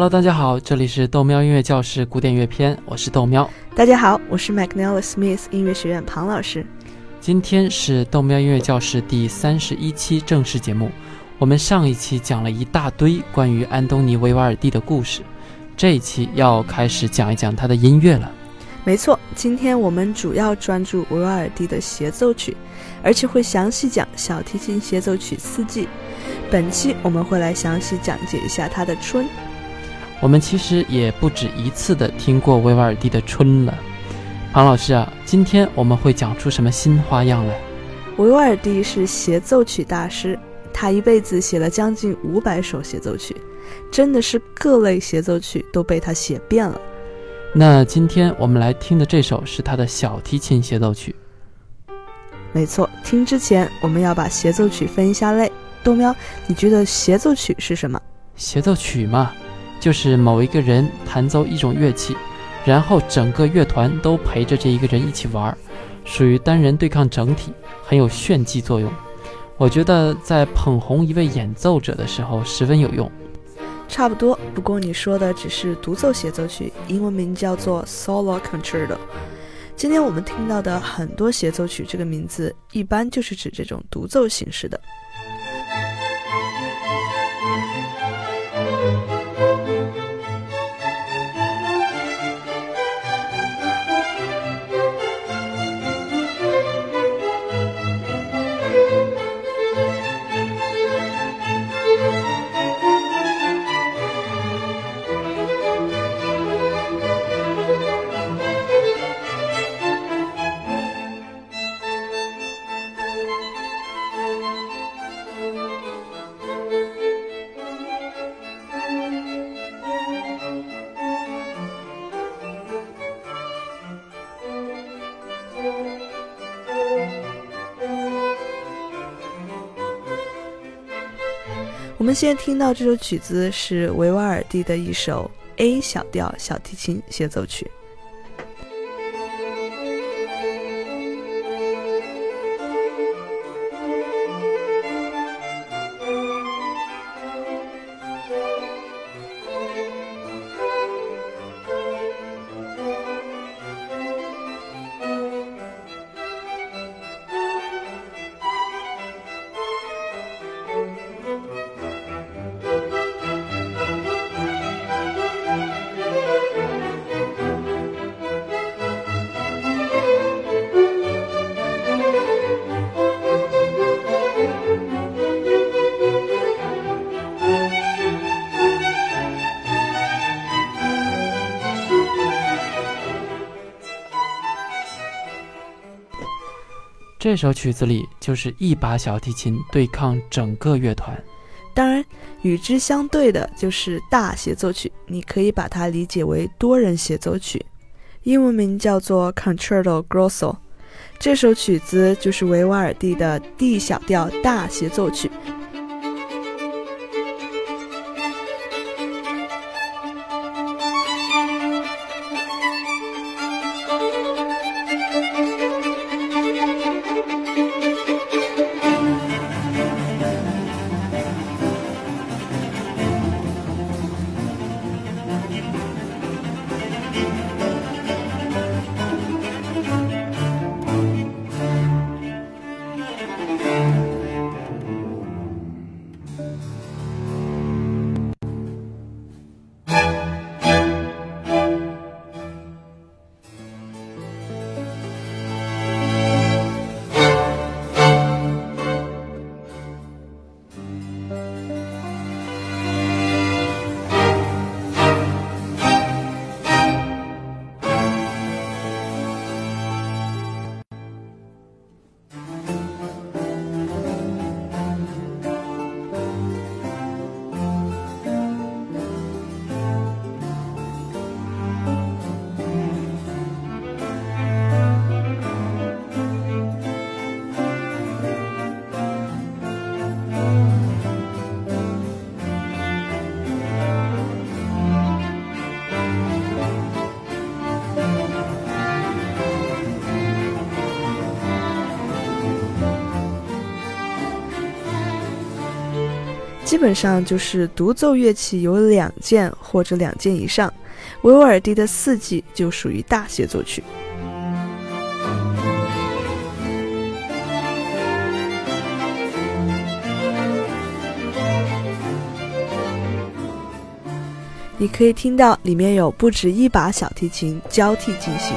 Hello， 大家好，这里是豆喵音乐教室古典乐篇，我是豆喵。大家好，我是 McNally Smith 音乐学院庞老师。今天是豆喵音乐教室第31期正式节目。我们上一期讲了一大堆关于安东尼·维瓦尔第的故事，这一期要开始讲一讲他的音乐了。没错，今天我们主要专注维瓦尔第的协奏曲，而且会详细讲小提琴协奏曲四季。本期我们会来详细讲解一下他的春。我们其实也不止一次的听过维瓦尔第的春了。庞老师啊，今天我们会讲出什么新花样来？维瓦尔第是协奏曲大师，他一辈子写了将近500首协奏曲，真的是各类协奏曲都被他写遍了。那今天我们来听的这首是他的小提琴协奏曲。没错，听之前我们要把协奏曲分一下类。豆喵，你觉得协奏曲是什么？协奏曲嘛，就是某一个人弹奏一种乐器，然后整个乐团都陪着这一个人一起玩，属于单人对抗整体，很有炫技作用。我觉得在捧红一位演奏者的时候十分有用。差不多，不过你说的只是独奏协奏曲，英文名叫做 solo Concerto。 今天我们听到的很多协奏曲这个名字一般就是指这种独奏形式的。我们现在听到这首曲子是维瓦尔第的一首 A 小调小提琴协奏曲。这首曲子里就是一把小提琴对抗整个乐团。当然与之相对的就是大协奏曲，你可以把它理解为多人协奏曲，英文名叫做 Concerto Grosso。 这首曲子就是维瓦尔第的 D 小调大协奏曲。基本上就是独奏乐器有两件或者两件以上，维瓦尔第的四季就属于大协奏曲。你可以听到里面有不止一把小提琴交替进行。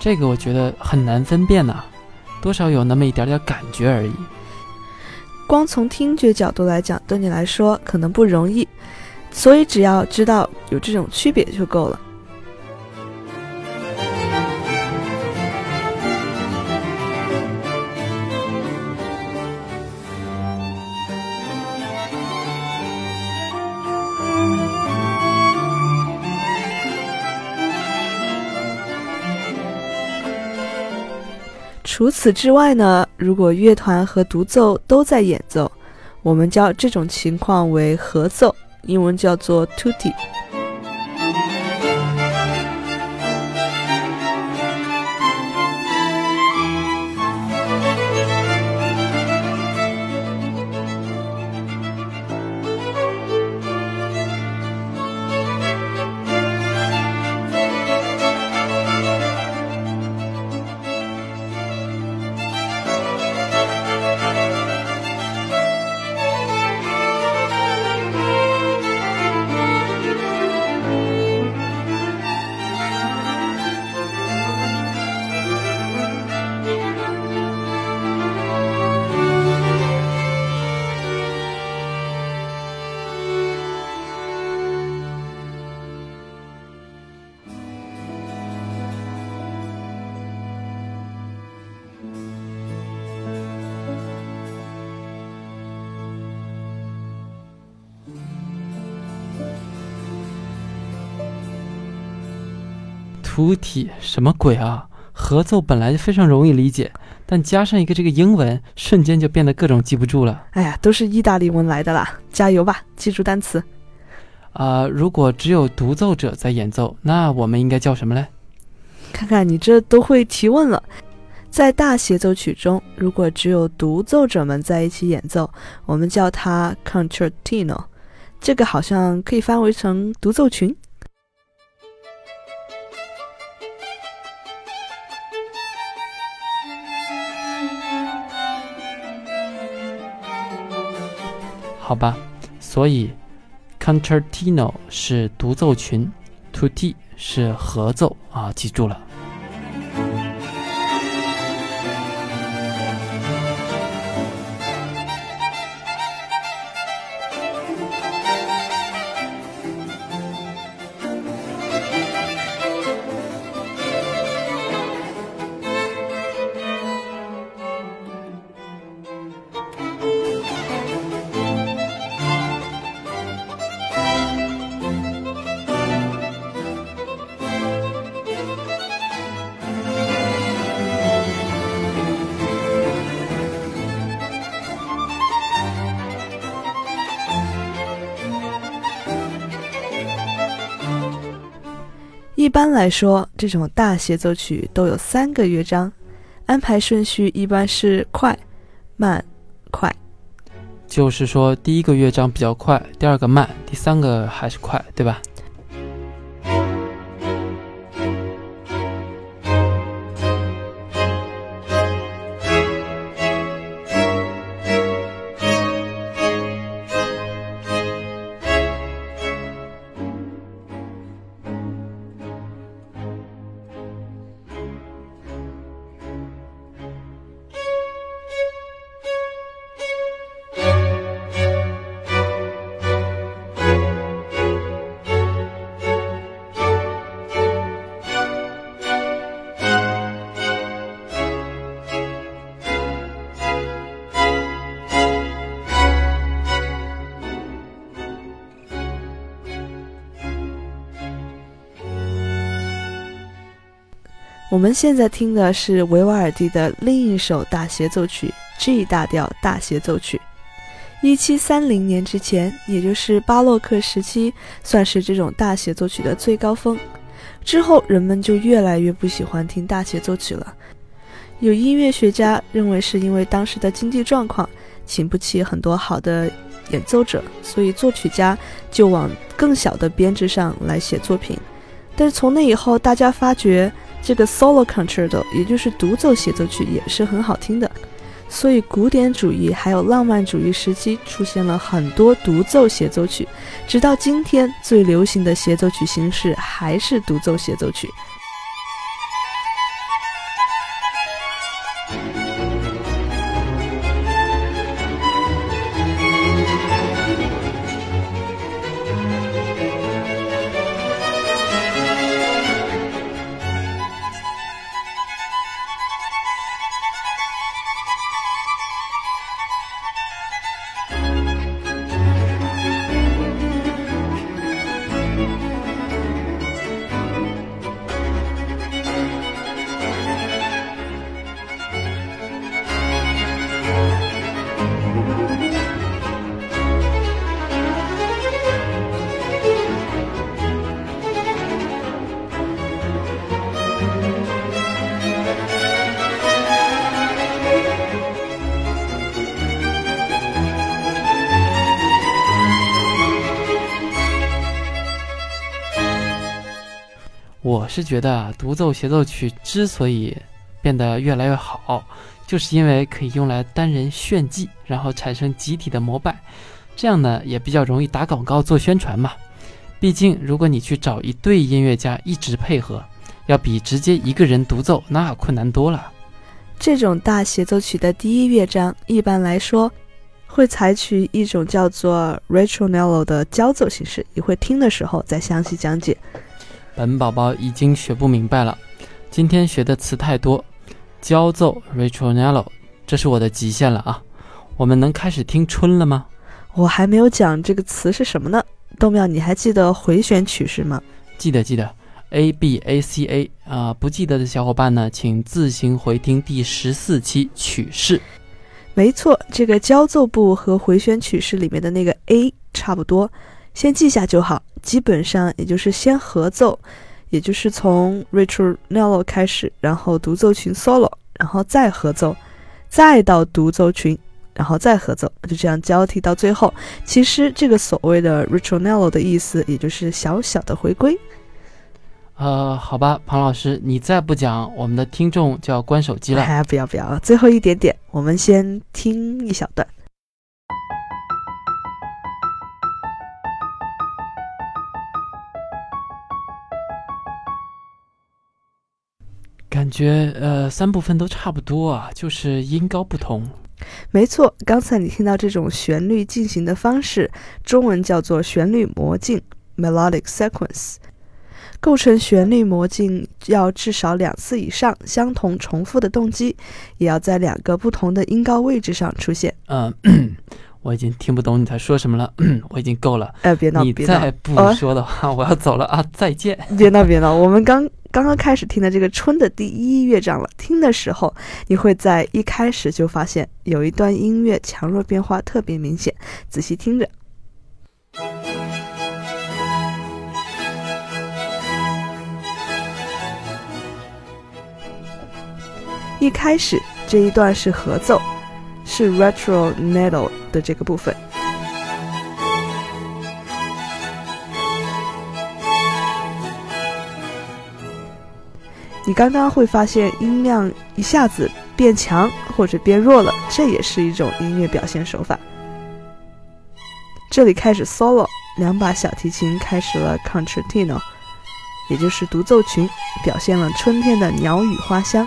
这个我觉得很难分辨呐，多少有那么一点点感觉而已。光从听觉角度来讲，对你来说可能不容易，所以只要知道有这种区别就够了。除此之外呢，如果乐团和独奏都在演奏，我们叫这种情况为合奏，英文叫做 tutti。 tutti 什么鬼啊？合奏本来非常容易理解，但加上一个这个英文，瞬间就变得各种记不住了。哎呀，都是意大利文来的啦，加油吧，记住单词。如果只有独奏者在演奏，那我们应该叫什么嘞？看看你这都会提问了。在大协奏曲中，如果只有独奏者们在一起演奏，我们叫它 concertino， 这个好像可以翻译成独奏群。好吧，所以 concertino 是独奏群， tutti 是合奏啊，记住了。一般来说，这种大协奏曲都有3个乐章，安排顺序一般是快、慢、快。就是说，第一个乐章比较快，第二个慢，第三个还是快，对吧？我们现在听的是维瓦尔第的另一首大协奏曲 G 大调大协奏曲。1730年之前，也就是巴洛克时期，算是这种大协奏曲的最高峰。之后人们就越来越不喜欢听大协奏曲了，有音乐学家认为是因为当时的经济状况请不起很多好的演奏者，所以作曲家就往更小的编制上来写作品。但是从那以后，大家发觉这个 solo concerto 也就是独奏协奏曲也是很好听的，所以古典主义还有浪漫主义时期出现了很多独奏协奏曲，直到今天最流行的协奏曲形式还是独奏协奏曲。我是觉得独奏协奏曲之所以变得越来越好，就是因为可以用来单人炫技，然后产生集体的膜拜，这样呢也比较容易打广告做宣传嘛。毕竟如果你去找一对音乐家一直配合，要比直接一个人独奏那困难多了。这种大协奏曲的第一乐章一般来说会采取一种叫做 ritornello 的交奏形式，你会听的时候再详细讲解。本宝宝已经学不明白了，今天学的词太多。交奏 ritornello 这是我的极限了啊！我们能开始听春了吗？我还没有讲这个词是什么呢。豆妙，你还记得回旋曲式吗？记得 A B A C A 不记得的小伙伴呢，请自行回听第14期曲式。没错，这个交奏部和回旋曲式里面的那个 A 差不多，先记下就好。基本上也就是先合奏，也就是从 ritornello 开始，然后独奏群 solo， 然后再合奏，再到独奏群，然后再合奏，就这样交替到最后。其实这个所谓的 ritornello 的意思也就是小小的回归。好吧，庞老师，你再不讲我们的听众就要关手机了。不要，最后一点点，我们先听一小段。感觉三部分都差不多啊，就是音高不同。没错，刚才你听到这种旋律进行的方式，中文叫做旋律魔镜 melodic sequence。 构成旋律魔镜要至少两次以上相同重复的动机，也要在两个不同的音高位置上出现。我已经听不懂你在说什么了，我已经够了。别闹，你再不说的话我要走了啊，再见。别闹，我们刚刚开始听的这个春的第一乐章了。听的时候你会在一开始就发现有一段音乐强弱变化特别明显，仔细听着。一开始这一段是合奏，是 ritornello 的这个部分。你刚刚会发现音量一下子变强或者变弱了，这也是一种音乐表现手法。这里开始 solo， 两把小提琴开始了 concertino， 也就是独奏群，表现了春天的鸟语花香。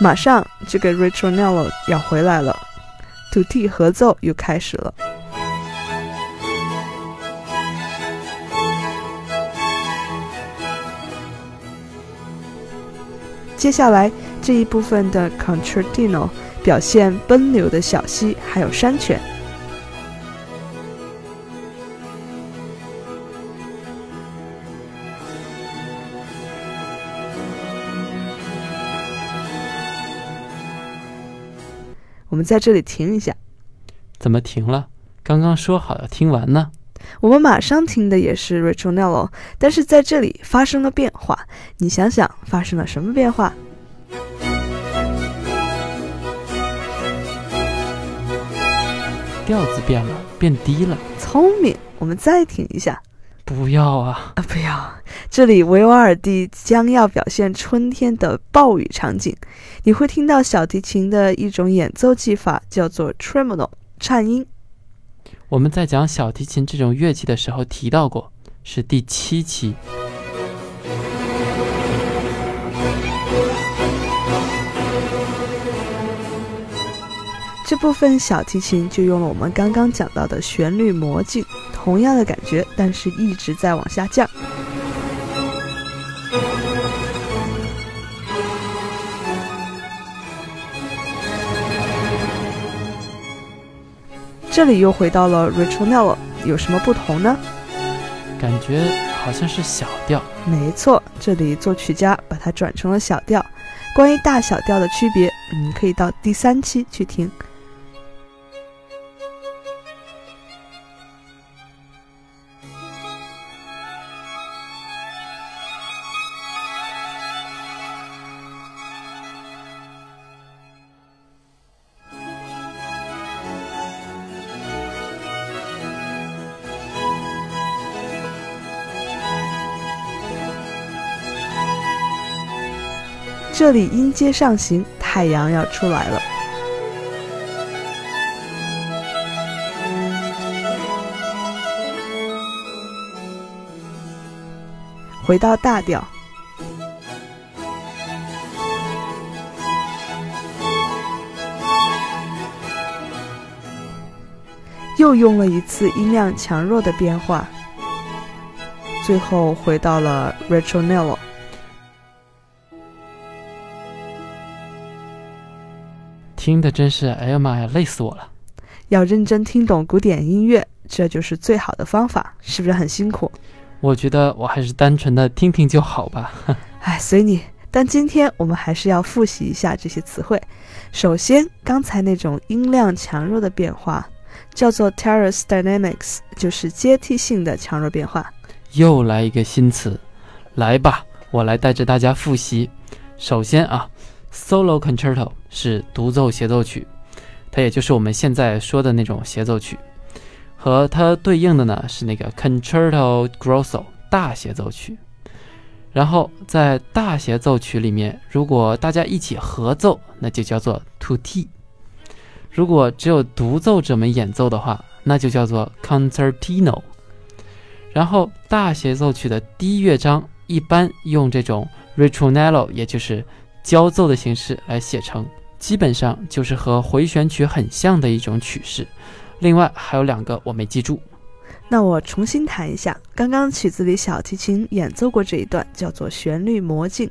马上这个 ritornello 要回来了， tutti 合奏又开始了。接下来这一部分的 concertino 表现奔流的小溪还有山泉。我们在这里停一下。怎么停了？刚刚说好要听完呢。我们马上听的也是 ritornello， 但是在这里发生了变化。你想想发生了什么变化？调子变了，变低了。聪明，我们再听一下。不要啊，不要！这里维瓦尔第将要表现春天的暴雨场景，你会听到小提琴的一种演奏技法，叫做 tremolo 颤音。我们在讲小提琴这种乐器的时候提到过，是第7期。这部分小提琴就用了我们刚刚讲到的旋律魔镜，同样的感觉，但是一直在往下降。这里又回到了 ritornello， 有什么不同呢？感觉好像是小调。没错，这里作曲家把它转成了小调。关于大小调的区别，你可以到第3期去听。这里音阶上行，太阳要出来了。回到大调，又用了一次音量强弱的变化，最后回到了 ritornello。听的真是，哎呀妈呀，累死我了！要认真听懂古典音乐，这就是最好的方法，是不是很辛苦？我觉得我还是单纯的听听就好吧。哎，随你。但今天我们还是要复习一下这些词汇。首先，刚才那种音量强弱的变化，叫做 terrace dynamics， 就是阶梯性的强弱变化。又来一个新词，来吧，我来带着大家复习。首先啊。solo Concerto 是独奏协奏曲，它也就是我们现在说的那种协奏曲，和它对应的呢是那个 Concerto Grosso 大协奏曲。然后在大协奏曲里面，如果大家一起合奏，那就叫做 tutti， 如果只有独奏者们演奏的话，那就叫做 concertino。 然后大协奏曲的第一乐章一般用这种 ritornello， 也就是交奏的形式来写成，基本上就是和回旋曲很像的一种曲式。另外还有2个我没记住，那我重新弹一下。刚刚曲子里小提琴演奏过这一段，叫做旋律魔镜，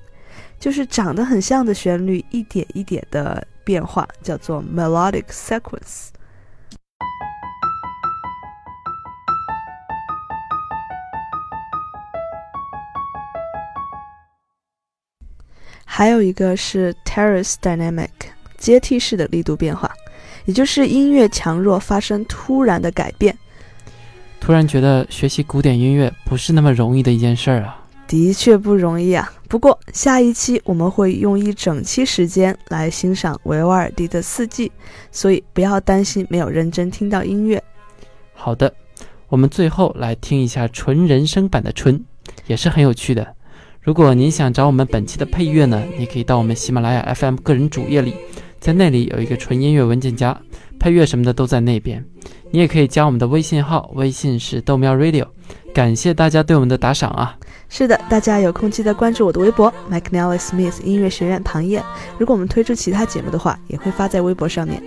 就是长得很像的旋律一点一点的变化，叫做 melodic sequence。还有一个是 terrace dynamic， 阶梯式的力度变化，也就是音乐强弱发生突然的改变。突然觉得学习古典音乐不是那么容易的一件事啊。的确不容易啊，不过下一期我们会用一整期时间来欣赏维瓦尔第的4季，所以不要担心没有认真听到音乐。好的，我们最后来听一下纯人声版的春，也是很有趣的。如果您想找我们本期的配乐呢，你可以到我们喜马拉雅 FM 个人主页里，在那里有一个纯音乐文件夹，配乐什么的都在那边。你也可以加我们的微信号，微信是豆喵 radio。 感谢大家对我们的打赏啊。是的，大家有空记得关注我的微博 McNally Smith 音乐学院旁叶，如果我们推出其他节目的话，也会发在微博上面。